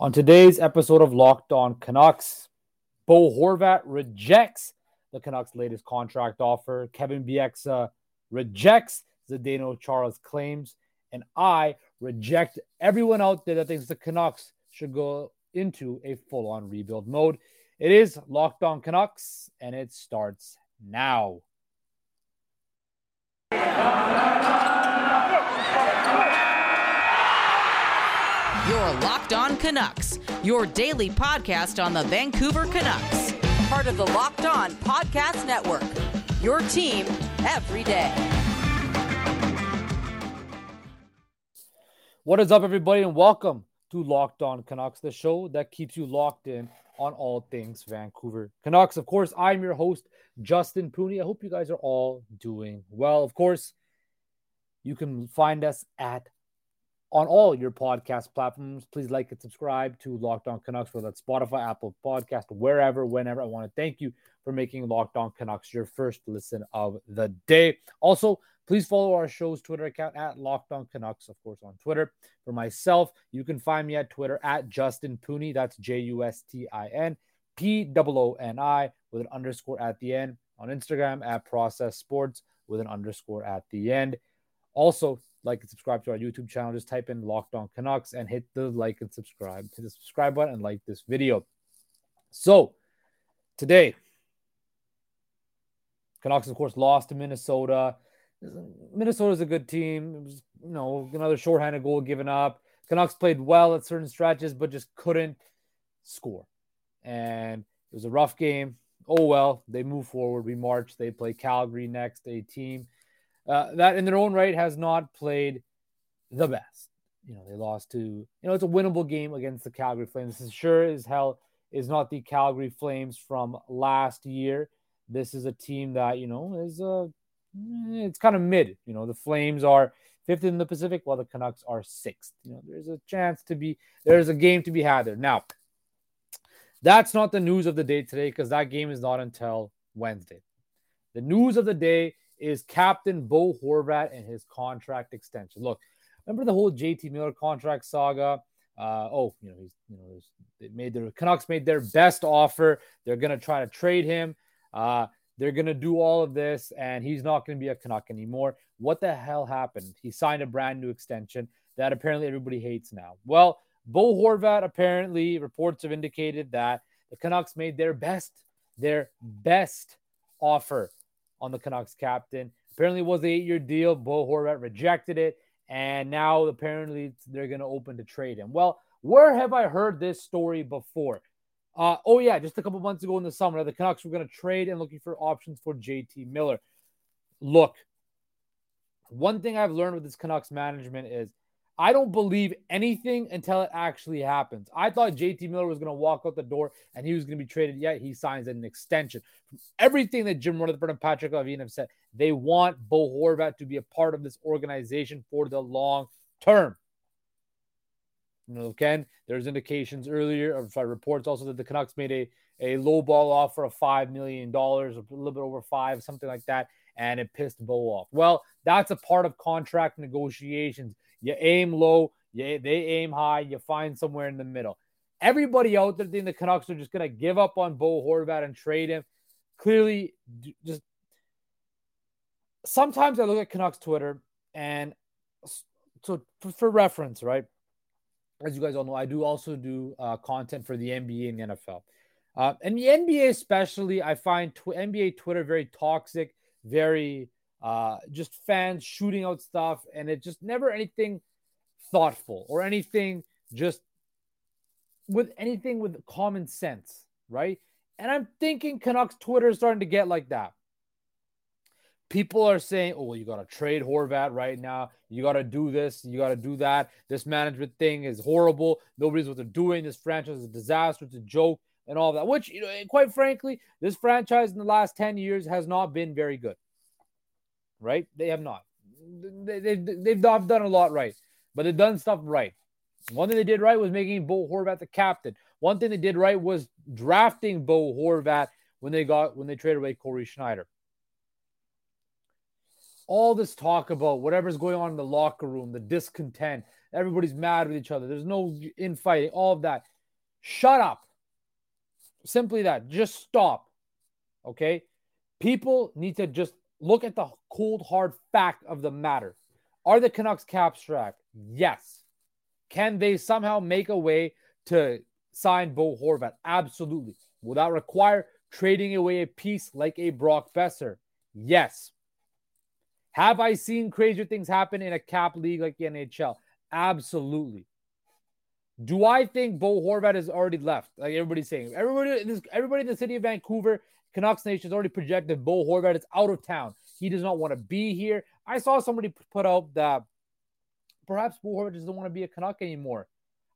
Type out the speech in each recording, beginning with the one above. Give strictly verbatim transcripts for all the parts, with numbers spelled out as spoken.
On today's episode of Locked On Canucks, Bo Horvat rejects the Canucks' latest contract offer. Kevin Bieksa rejects Zdeno Chara's claims. And I reject everyone out there that thinks the Canucks should go into a full-on rebuild mode. It is Locked On Canucks, and it starts now. Your Locked On Canucks, your daily podcast on the Vancouver Canucks. Part of the Locked On Podcast Network, your team every day. What is up, everybody, and welcome to Locked On Canucks, the show that keeps you locked in on all things Vancouver Canucks. Of course, I'm your host, Justin Pooni. I hope you guys are all doing well. Of course, you can find us at on all your podcast platforms. Please like and subscribe to Locked On Canucks, whether that's Spotify, Apple Podcast, wherever, whenever. I want to thank you for making Locked On Canucks your first listen of the day. Also, please follow our show's Twitter account at Locked On Canucks, of course, on Twitter. For myself, you can find me at Twitter at Justin Pooni. That's J U S T I N P O O N I with an underscore at the end. On Instagram at Process Sports with an underscore at the end. Also, like and subscribe to our YouTube channel. Just type in Locked On Canucks and hit the like and subscribe. Hit the subscribe button and like this video. So, today, Canucks, of course, lost to Minnesota. Minnesota's a good team. It was, you know, another shorthanded goal given up. Canucks played well at certain stretches, but just couldn't score. And it was a rough game. Oh, well, they move forward. We march. They play Calgary next, a team Uh, that in their own right has not played the best. You know, they lost to, you know, it's a winnable game against the Calgary Flames. This is sure as hell is not the Calgary Flames from last year. This is a team that, you know, is a, it's kind of mid. You know, the Flames are fifth in the Pacific while the Canucks are sixth. You know, there's a chance to be, there's a game to be had there. Now, that's not the news of the day today because that game is not until Wednesday. The news of the day is Captain Bo Horvat and his contract extension. Look, remember the whole J T Miller contract saga? Uh, oh, you know, he's, you know, they made their Canucks made their best offer. They're going to try to trade him. Uh, they're going to do all of this, and he's not going to be a Canuck anymore. What the hell happened? He signed a brand new extension that apparently everybody hates now. Well, Bo Horvat apparently, reports have indicated that the Canucks made their best, their best offer on the Canucks captain. Apparently it was an eight-year deal. Bo Horvat rejected it, and now apparently they're going to open to trade him. Well, where have I heard this story before? Uh, oh, yeah, just a couple months ago in the summer, the Canucks were going to trade and looking for options for J T Miller. Look, one thing I've learned with this Canucks management is I don't believe anything until it actually happens. I thought J T Miller was going to walk out the door and he was going to be traded, yet he signs an extension. From everything that Jim Rutherford and Patrick Lavigne have said, they want Bo Horvat to be a part of this organization for the long term. You know, Ken, there's indications earlier, or sorry, reports also that the Canucks made a, a low ball offer of five million dollars, a little bit over five, something like that, and it pissed Bo off. Well, that's a part of contract negotiations. You aim low, you, they aim high, you find somewhere in the middle. Everybody out there thinking the Canucks are just going to give up on Bo Horvat and trade him. Clearly, just sometimes I look at Canucks Twitter, and so for, for reference, right? As you guys all know, I do also do uh, content for the N B A and the N F L. Uh, and the N B A especially, I find tw- N B A Twitter very toxic, very... Uh, just fans shooting out stuff, and it just never anything thoughtful or anything just with anything with common sense, right? And I'm thinking Canucks Twitter is starting to get like that. People are saying, oh, well, you got to trade Horvat right now. You got to do this. You got to do that. This management thing is horrible. Nobody's what they're doing. This franchise is a disaster. It's a joke and all that, which, you know, quite frankly, this franchise in the last ten years has not been very good. Right? They have not. They, they, they've not done a lot right, but they've done stuff right. One thing they did right was making Bo Horvat the captain. One thing they did right was drafting Bo Horvat when they got when they traded away Corey Schneider. all this talk about whatever's going on in the locker room, the discontent, everybody's mad with each other, there's no infighting, all of that. Shut up. Simply that. Just stop. Okay? People need to just look at the cold, hard fact of the matter. Are the Canucks cap-strapped? Yes. Can they somehow make a way to sign Bo Horvat? Absolutely. Will that require trading away a piece like a Brock Besser? Yes. Have I seen crazier things happen in a cap league like the N H L? Absolutely. Do I think Bo Horvat has already left? Like everybody's saying. Everybody, this, everybody in the city of Vancouver, Canucks Nation, has already projected Bo Horvat is out of town. He does not want to be here. I saw somebody put out that perhaps Bo Horvat doesn't want to be a Canuck anymore.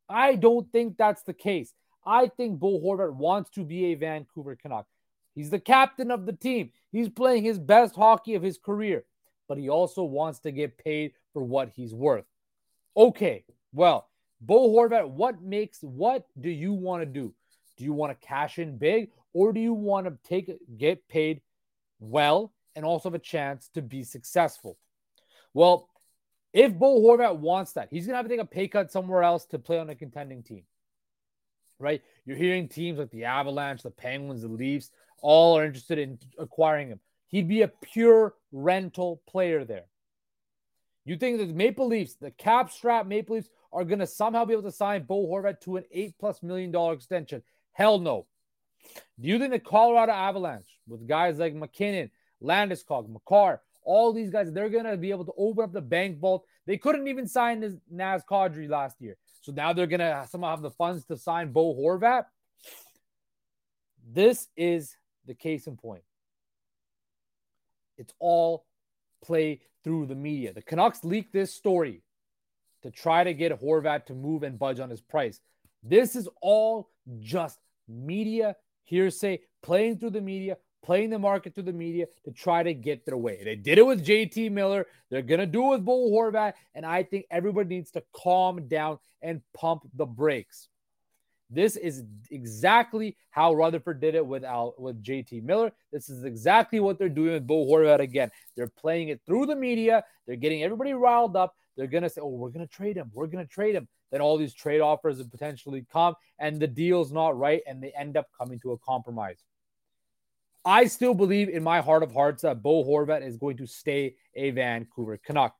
I don't think that's the case. I think Bo Horvat wants to be a Vancouver Canuck. He's the captain of the team. He's playing his best hockey of his career. But he also wants to get paid for what he's worth. Okay, well, Bo Horvat, what makes, what do you want to do? Do you want to cash in big, or do you want to take get paid well and also have a chance to be successful? Well, if Bo Horvat wants that, he's going to have to take a pay cut somewhere else to play on a contending team, right? You're hearing teams like the Avalanche, the Penguins, the Leafs, all are interested in acquiring him. He'd be a pure rental player there. You think that the Maple Leafs, the cap-strapped Maple Leafs, are going to somehow be able to sign Bo Horvat to an eight plus million dollar extension? Hell no. Do you think the Colorado Avalanche, with guys like McKinnon, Landeskog, McCarr, all these guys, they're going to be able to open up the bank vault? They couldn't even sign Nas Kadri last year. So now they're going to somehow have the funds to sign Bo Horvat? This is the case in point. It's all play through the media. The Canucks leaked this story to try to get Horvat to move and budge on his price. This is all just media hearsay, playing through the media, playing the market through the media to try to get their way. They did it with J T Miller. They're going to do it with Bo Horvat, and I think everybody needs to calm down and pump the brakes. This is exactly how Rutherford did it with, Al, with J T Miller. This is exactly what they're doing with Bo Horvat again. They're playing it through the media. They're getting everybody riled up. They're going to say, oh, we're going to trade him. We're going to trade him. Then all these trade offers would potentially come, and the deal's not right, and they end up coming to a compromise. I still believe in my heart of hearts that Bo Horvat is going to stay a Vancouver Canuck.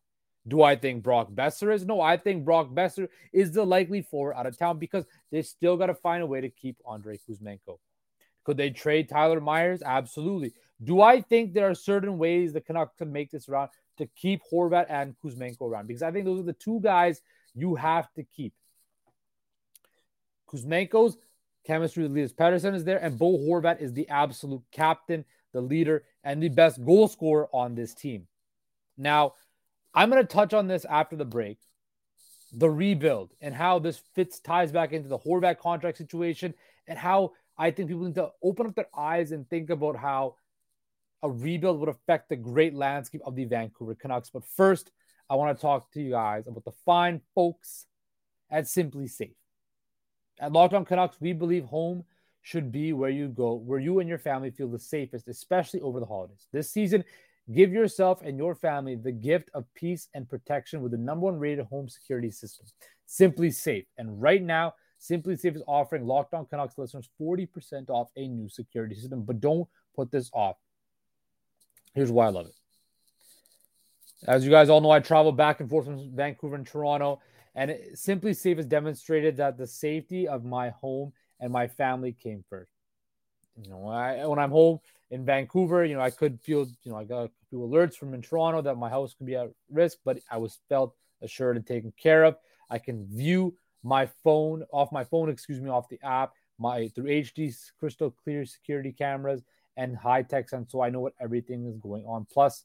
Do I think Brock Besser is? No, I think Brock Besser is the likely forward out of town because they still got to find a way to keep Andre Kuzmenko. Could they trade Tyler Myers? Absolutely. Do I think there are certain ways the Canucks could make this around to keep Horvat and Kuzmenko around? Because I think those are the two guys you have to keep. Kuzmenko's chemistry with Elias Pettersson is there, and Bo Horvat is the absolute captain, the leader, and the best goal scorer on this team. Now, I'm going to touch on this after the break, the rebuild, and how this fits, ties back into the Horvat contract situation, and how I think people need to open up their eyes and think about how a rebuild would affect the great landscape of the Vancouver Canucks. But first, I want to talk to you guys about the fine folks at SimpliSafe. At Locked On Canucks, we believe home should be where you go, where you and your family feel the safest, especially over the holidays. This season, give yourself and your family the gift of peace and protection with the number one rated home security system, SimpliSafe. And right now, SimpliSafe is offering Locked On Canucks listeners forty percent off a new security system. But don't put this off. Here's why I love it. As you guys all know, I travel back and forth from Vancouver and Toronto, and SimpliSafe has demonstrated that the safety of my home and my family came first. You know, I, when I'm home in Vancouver, you know, I could feel, you know, I got a few alerts from in Toronto that my house could be at risk, but I was felt assured and taken care of. I can view my phone off my phone, excuse me, off the app, my through H D crystal clear security cameras and high tech sensors, so I know what everything is going on. Plus,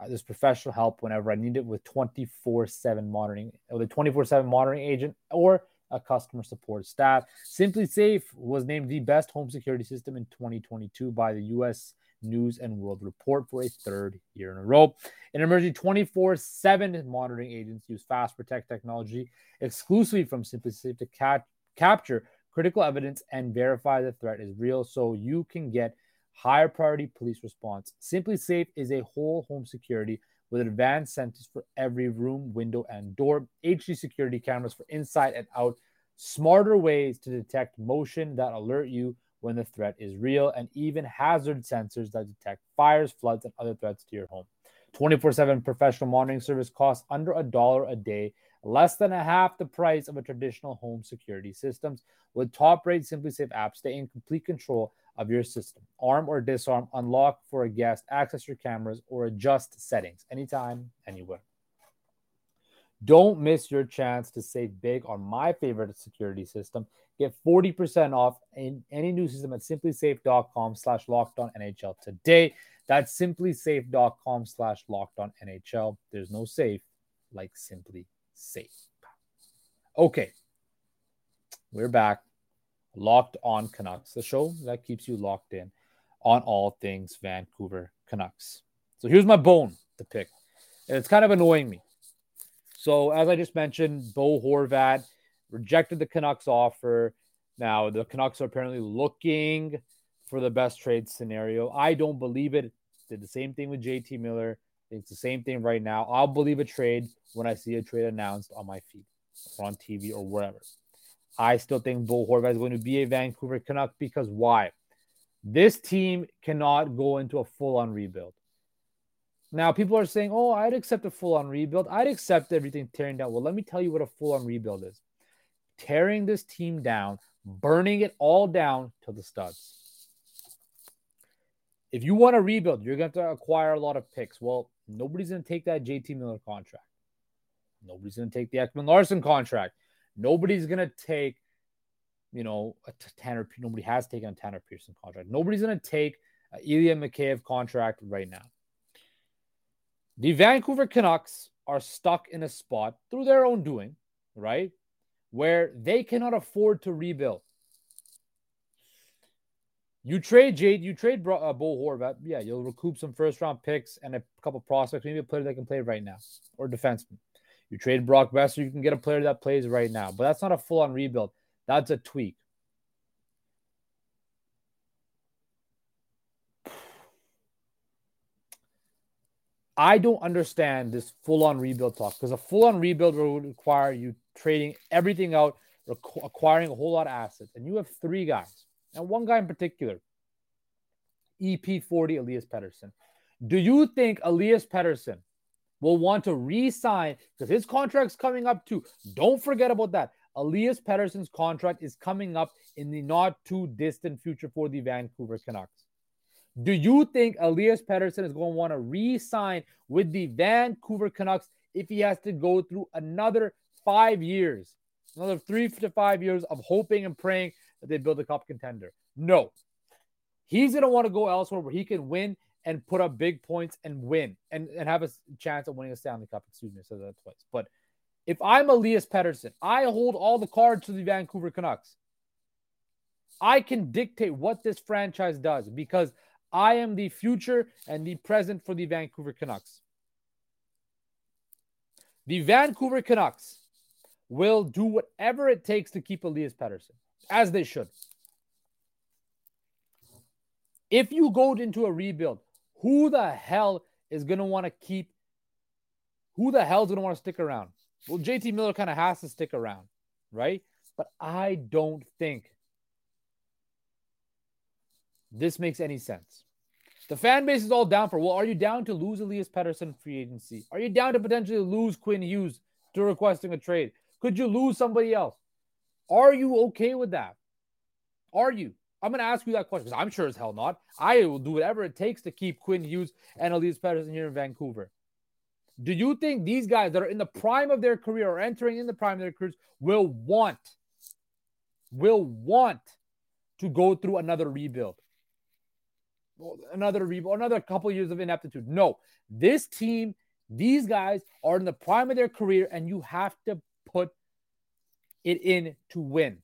uh, there's professional help whenever I need it with twenty-four seven monitoring, with a twenty-four seven monitoring agent or a customer support staff. SimpliSafe was named the best home security system in twenty twenty-two by the U S News and World Report for a third year in a row. An emerging twenty-four seven monitoring agents use Fast Protect technology exclusively from SimpliSafe to cap- capture critical evidence and verify the threat is real, so you can get higher priority police response. SimpliSafe is a whole home security with advanced sensors for every room, window, and door, H D security cameras for inside and out, smarter ways to detect motion that alert you when the threat is real, and even hazard sensors that detect fires, floods, and other threats to your home. twenty-four seven professional monitoring service costs under a dollar a day, less than a half the price of a traditional home security systems. With top-rate SimpliSafe apps, stay in complete control of your system. Arm or disarm, unlock for a guest, access your cameras, or adjust settings anytime, anywhere. Don't miss your chance to save big on my favorite security system. Get forty percent off in any new system at SimpliSafe.com slash LockedOnNHL today. That's SimpliSafe.com slash LockedOnNHL. There's no safe like Simply Safe. Okay, we're back. Locked On Canucks, the show that keeps you locked in on all things Vancouver Canucks. So here's my bone to pick, and it's kind of annoying me. So as I just mentioned, Bo Horvat rejected the Canucks offer. Now the Canucks are apparently looking for the best trade scenario. I don't believe it. Did the same thing with J T Miller. It's the same thing right now. I'll believe a trade when I see a trade announced on my feed, or on T V, or wherever. I still think Bo Horvat is going to be a Vancouver Canuck, because why? This team cannot go into a full-on rebuild. Now, people are saying, oh, I'd accept a full-on rebuild. I'd accept everything tearing down. Well, let me tell you what a full-on rebuild is. Tearing this team down, burning it all down to the studs. If you want to rebuild, you're going to have to acquire a lot of picks. Well, nobody's going to take that J T Miller contract. Nobody's going to take the Ekman-Larsen contract. Nobody's going to take, you know, a Tanner. Nobody has taken a Tanner Pearson contract. Nobody's going to take an Ilya Mikheyev contract right now. The Vancouver Canucks are stuck in a spot through their own doing, right, where they cannot afford to rebuild. You trade Jade, you trade Bro, uh, Bo Horvat, yeah, you'll recoup some first-round picks and a couple prospects, maybe a player that can play right now, or defenseman. You trade Brock Besser, you can get a player that plays right now. But that's not a full-on rebuild. That's a tweak. I don't understand this full-on rebuild talk, because a full-on rebuild would require you trading everything out, requ- acquiring a whole lot of assets. And you have three guys, and one guy in particular, E P forty Elias Pettersson. Do you think Elias Pettersson will want to re-sign, because his contract's coming up too? Don't forget about that. Elias Pettersson's contract is coming up in the not-too-distant future for the Vancouver Canucks. Do you think Elias Pettersson is going to want to re-sign with the Vancouver Canucks if he has to go through another five years, another three to five years of hoping and praying that they build a cup contender? No. He's going to want to go elsewhere where he can win and put up big points and win and, and have a chance of winning a Stanley Cup. Excuse me, I said that twice. But if I'm Elias Pettersson, I hold all the cards to the Vancouver Canucks. I can dictate what this franchise does, because I am the future and the present for the Vancouver Canucks. The Vancouver Canucks will do whatever it takes to keep Elias Pettersson, as they should. If you go into a rebuild, who the hell is going to want to keep? Who the hell is going to want to stick around? Well, J T Miller kind of has to stick around, right? But I don't think this makes any sense. The fan base is all down for, well, are you down to lose Elias Pettersson in free agency? Are you down to potentially lose Quinn Hughes to requesting a trade? Could you lose somebody else? Are you okay with that? Are you? I'm going to ask you that question, because I'm sure as hell not. I will do whatever it takes to keep Quinn Hughes and Elias Pettersson here in Vancouver. Do you think these guys that are in the prime of their career or entering in the prime of their careers will want, will want to go through another rebuild? Another rebuild, another couple years of ineptitude? No. This team, these guys are in the prime of their career, and you have to put it in to win.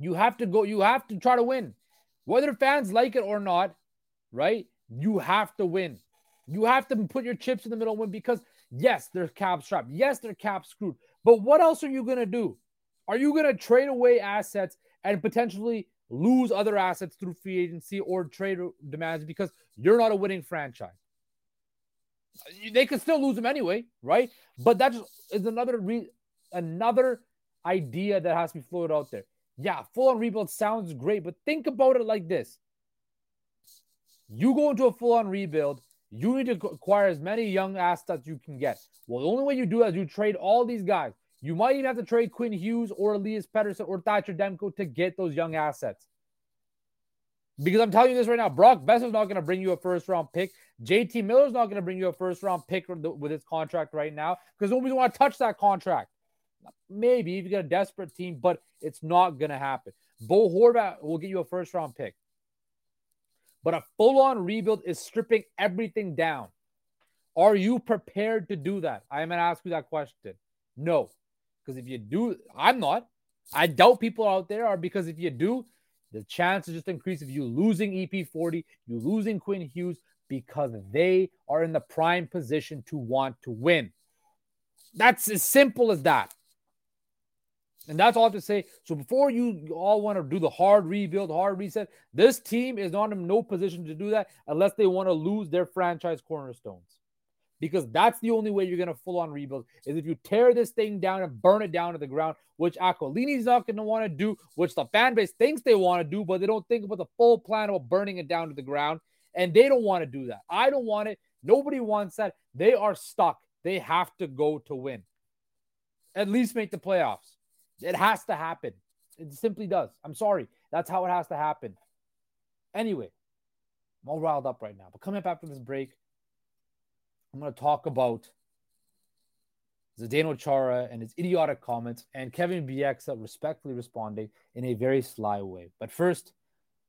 You have to go, you have to try to win. Whether fans like it or not, right? You have to win. You have to put your chips in the middle and win, because yes, they're cap strapped. Yes, they're cap screwed. But what else are you going to do? Are you going to trade away assets and potentially lose other assets through free agency or trade demands because you're not a winning franchise? They could still lose him anyway, right? But that just is another re- another idea that has to be floated out there. Yeah, full-on rebuild sounds great, but think about it like this. You go into a full-on rebuild, you need to acquire as many young assets you can get. Well, the only way you do that is you trade all these guys. You might even have to trade Quinn Hughes or Elias Pettersson or Thatcher Demko to get those young assets. Because I'm telling you this right now, Brock Besser is not going to bring you a first-round pick. J T Miller is not going to bring you a first-round pick with his contract right now because nobody wants to touch that contract. Maybe if you get a desperate team, but it's not going to happen. Bo Horvat will get you a first-round pick. But a full-on rebuild is stripping everything down. Are you prepared to do that? I am going to ask you that question. No, because if you do, I'm not. I doubt people out there are, because if you do, the chances just increase of you losing E P forty, you losing Quinn Hughes, because they are in the prime position to want to win. That's as simple as that. And that's all I have to say. So before you all want to do the hard rebuild, hard reset, this team is not in no position to do that unless they want to lose their franchise cornerstones. Because that's the only way you're going to full-on rebuild, is if you tear this thing down and burn it down to the ground, which Acquilini's not going to want to do, which the fan base thinks they want to do, but they don't think about the full plan of burning it down to the ground, and they don't want to do that. I don't want it. Nobody wants that. They are stuck. They have to go to win. At least make the playoffs. It has to happen. It simply does. I'm sorry. That's how it has to happen. Anyway, I'm all riled up right now. But coming up after this break, I'm going to talk about Zdeno Chara and his idiotic comments and Kevin Bieksa respectfully responding in a very sly way. But first,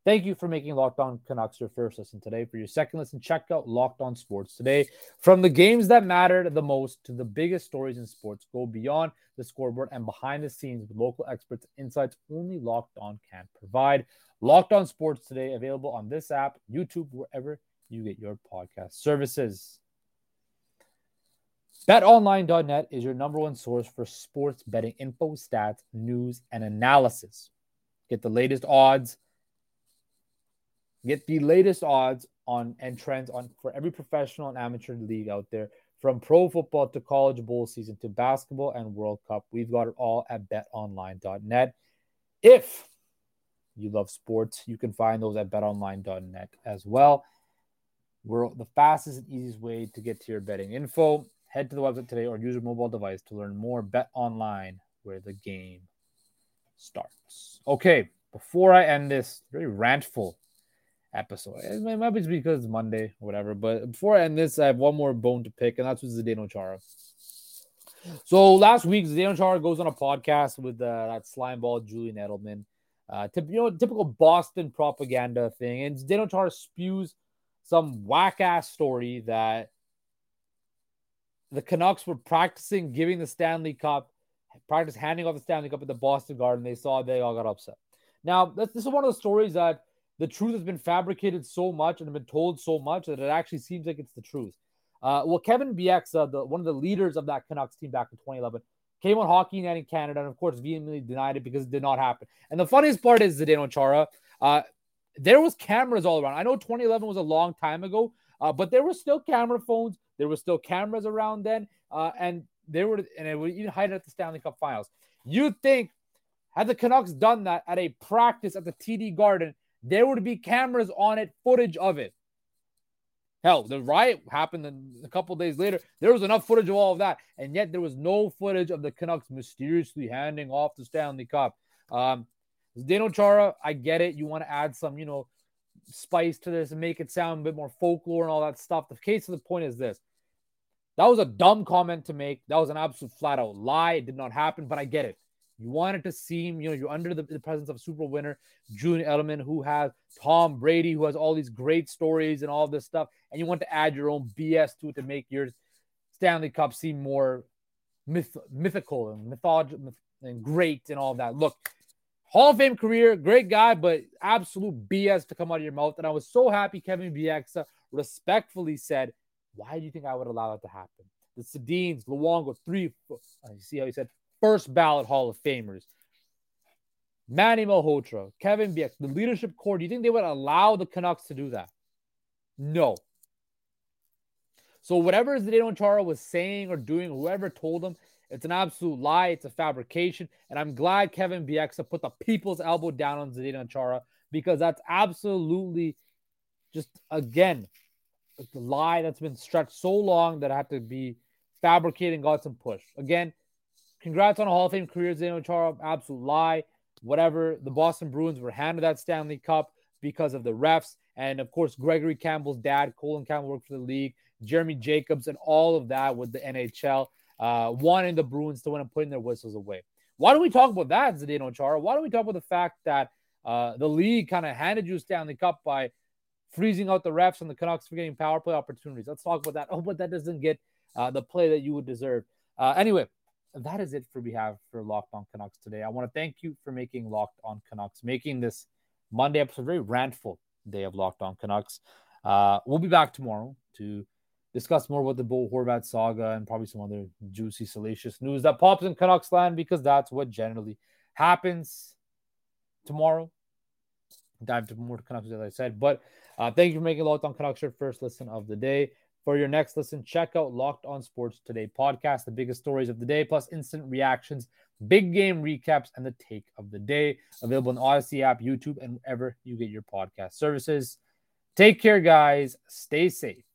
thank you for making Locked On Canucks your first listen today. For your second listen, check out Locked On Sports Today. From the games that mattered the most to the biggest stories in sports, go beyond the scoreboard and behind the scenes with local experts and insights only Locked On can provide. Locked On Sports Today, available on this app, YouTube, wherever you get your podcast services. bet online dot net is your number one source for sports betting info, stats, news, and analysis. Get the latest odds. Get the latest odds on and trends on for every professional and amateur league out there, from pro football to college bowl season to basketball and World Cup. We've got it all at bet online dot net. If you love sports, you can find those at bet online dot net as well. We're the fastest and easiest way to get to your betting info. Head to the website today or use your mobile device to learn more. BetOnline, where the game starts. Okay, before I end this very rantful episode, it might be because it's Monday or whatever, but before I end this, I have one more bone to pick, and that's with Zdeno Chara. So last week, Zdeno Chara goes on a podcast with uh, that slime ball Julian Edelman, uh, t- you know, typical Boston propaganda thing, and Zdeno Chara spews some whack ass story that the Canucks were practicing giving the Stanley Cup, practice handing off the Stanley Cup at the Boston Garden. They saw they all got upset. Now, this is one of the stories that the truth has been fabricated so much and been told so much that it actually seems like it's the truth. Uh, well, Kevin Bieksa, the, one of the leaders of that Canucks team back in twenty eleven, came on Hockey Night in Canada and, of course, vehemently denied it because it did not happen. And the funniest part is Zdeno Chara. Uh, there was cameras all around. I know twenty eleven was a long time ago, uh, but there were still camera phones. There were still cameras around then, uh, and they were, and it would even hide at the Stanley Cup Finals. You'd think, had the Canucks done that at a practice at the T D Garden, there would be cameras on it, footage of it. Hell, the riot happened a couple days later. There was enough footage of all of that, and yet there was no footage of the Canucks mysteriously handing off the Stanley Cup. Um, Zdeno Chara, I get it. You want to add some, you know, spice to this and make it sound a bit more folklore and all that stuff. The case of the point is this. That was a dumb comment to make. That was an absolute flat-out lie. It did not happen, but I get it. You want it to seem, you know, you're under the, the presence of a Super Bowl winner, Julian Edelman, who has Tom Brady, who has all these great stories and all this stuff, and you want to add your own B S to it to make your Stanley Cup seem more myth, mythical and mythological and great and all that. Look, Hall of Fame career, great guy, but absolute B S to come out of your mouth. And I was so happy Kevin Bieksa respectfully said, why do you think I would allow that to happen? The Sedins, Luongo, three, you see how he said, first ballot Hall of Famers. Manny Mohotra, Kevin Bieksa, the leadership core, do you think they would allow the Canucks to do that? No. So whatever Zdeno Chara was saying or doing, whoever told him, it's an absolute lie. It's a fabrication. And I'm glad Kevin Bieksa put the people's elbow down on Zdeno Chara, because that's absolutely just, again, it's a lie that's been stretched so long that I had to be fabricating, got some push. Again, congrats on a Hall of Fame career, Zdeno Chara. Absolute lie. Whatever. The Boston Bruins were handed that Stanley Cup because of the refs. And, of course, Gregory Campbell's dad, Colin Campbell, worked for the league. Jeremy Jacobs and all of that with the N H L. Uh, wanting the Bruins to win and putting their whistles away. Why don't we talk about that, Zdeno Chara? Why don't we talk about the fact that uh, the league kind of handed you Stanley Cup by freezing out the refs and the Canucks for getting power play opportunities? Let's talk about that. Oh, but that doesn't get uh, the play that you would deserve. Uh, anyway, that is it for we have for Locked On Canucks today. I want to thank you for making Locked On Canucks, making this Monday episode a very rantful day of Locked On Canucks. Uh, we'll be back tomorrow to discuss more about the Bo Horvat saga and probably some other juicy, salacious news that pops in Canucks land, because that's what generally happens tomorrow. Dive into more Canucks, as I said. But uh, thank you for making Locked On Canucks your first listen of the day. For your next listen, check out Locked On Sports Today podcast, the biggest stories of the day, plus instant reactions, big game recaps, and the take of the day. Available on Odyssey app, YouTube, and wherever you get your podcast services. Take care, guys. Stay safe.